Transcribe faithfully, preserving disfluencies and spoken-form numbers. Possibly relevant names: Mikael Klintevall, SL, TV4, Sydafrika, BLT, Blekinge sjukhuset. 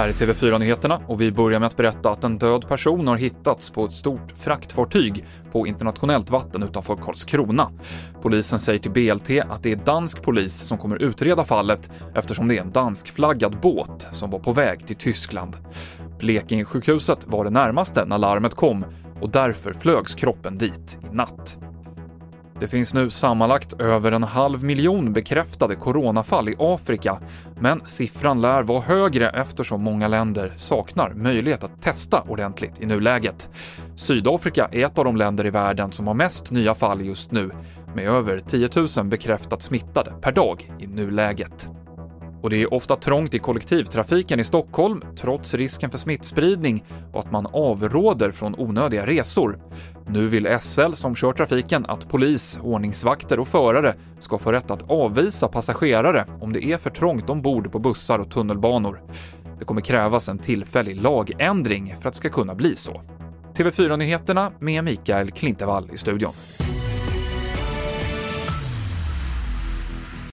Här är T V fyra-nyheterna och vi börjar med att berätta att en död person har hittats på ett stort fraktfartyg på internationellt vatten utanför Karlskrona. Polisen säger till B L T att det är dansk polis som kommer utreda fallet eftersom det är en danskflaggad båt som var på väg till Tyskland. Blekinge sjukhuset var det närmaste när larmet kom och därför flögs kroppen dit i natt. Det finns nu sammanlagt över en halv miljon bekräftade coronafall i Afrika, men siffran lär vara högre eftersom många länder saknar möjlighet att testa ordentligt i nuläget. Sydafrika är ett av de länder i världen som har mest nya fall just nu, med över tio tusen bekräftat smittade per dag i nuläget. Och det är ofta trångt i kollektivtrafiken i Stockholm trots risken för smittspridning och att man avråder från onödiga resor. Nu vill S L som kör trafiken att polis, ordningsvakter och förare ska få rätt att avvisa passagerare om det är för trångt ombord på bussar och tunnelbanor. Det kommer krävas en tillfällig lagändring för att det ska kunna bli så. T V fyra-nyheterna med Mikael Klintevall i studion.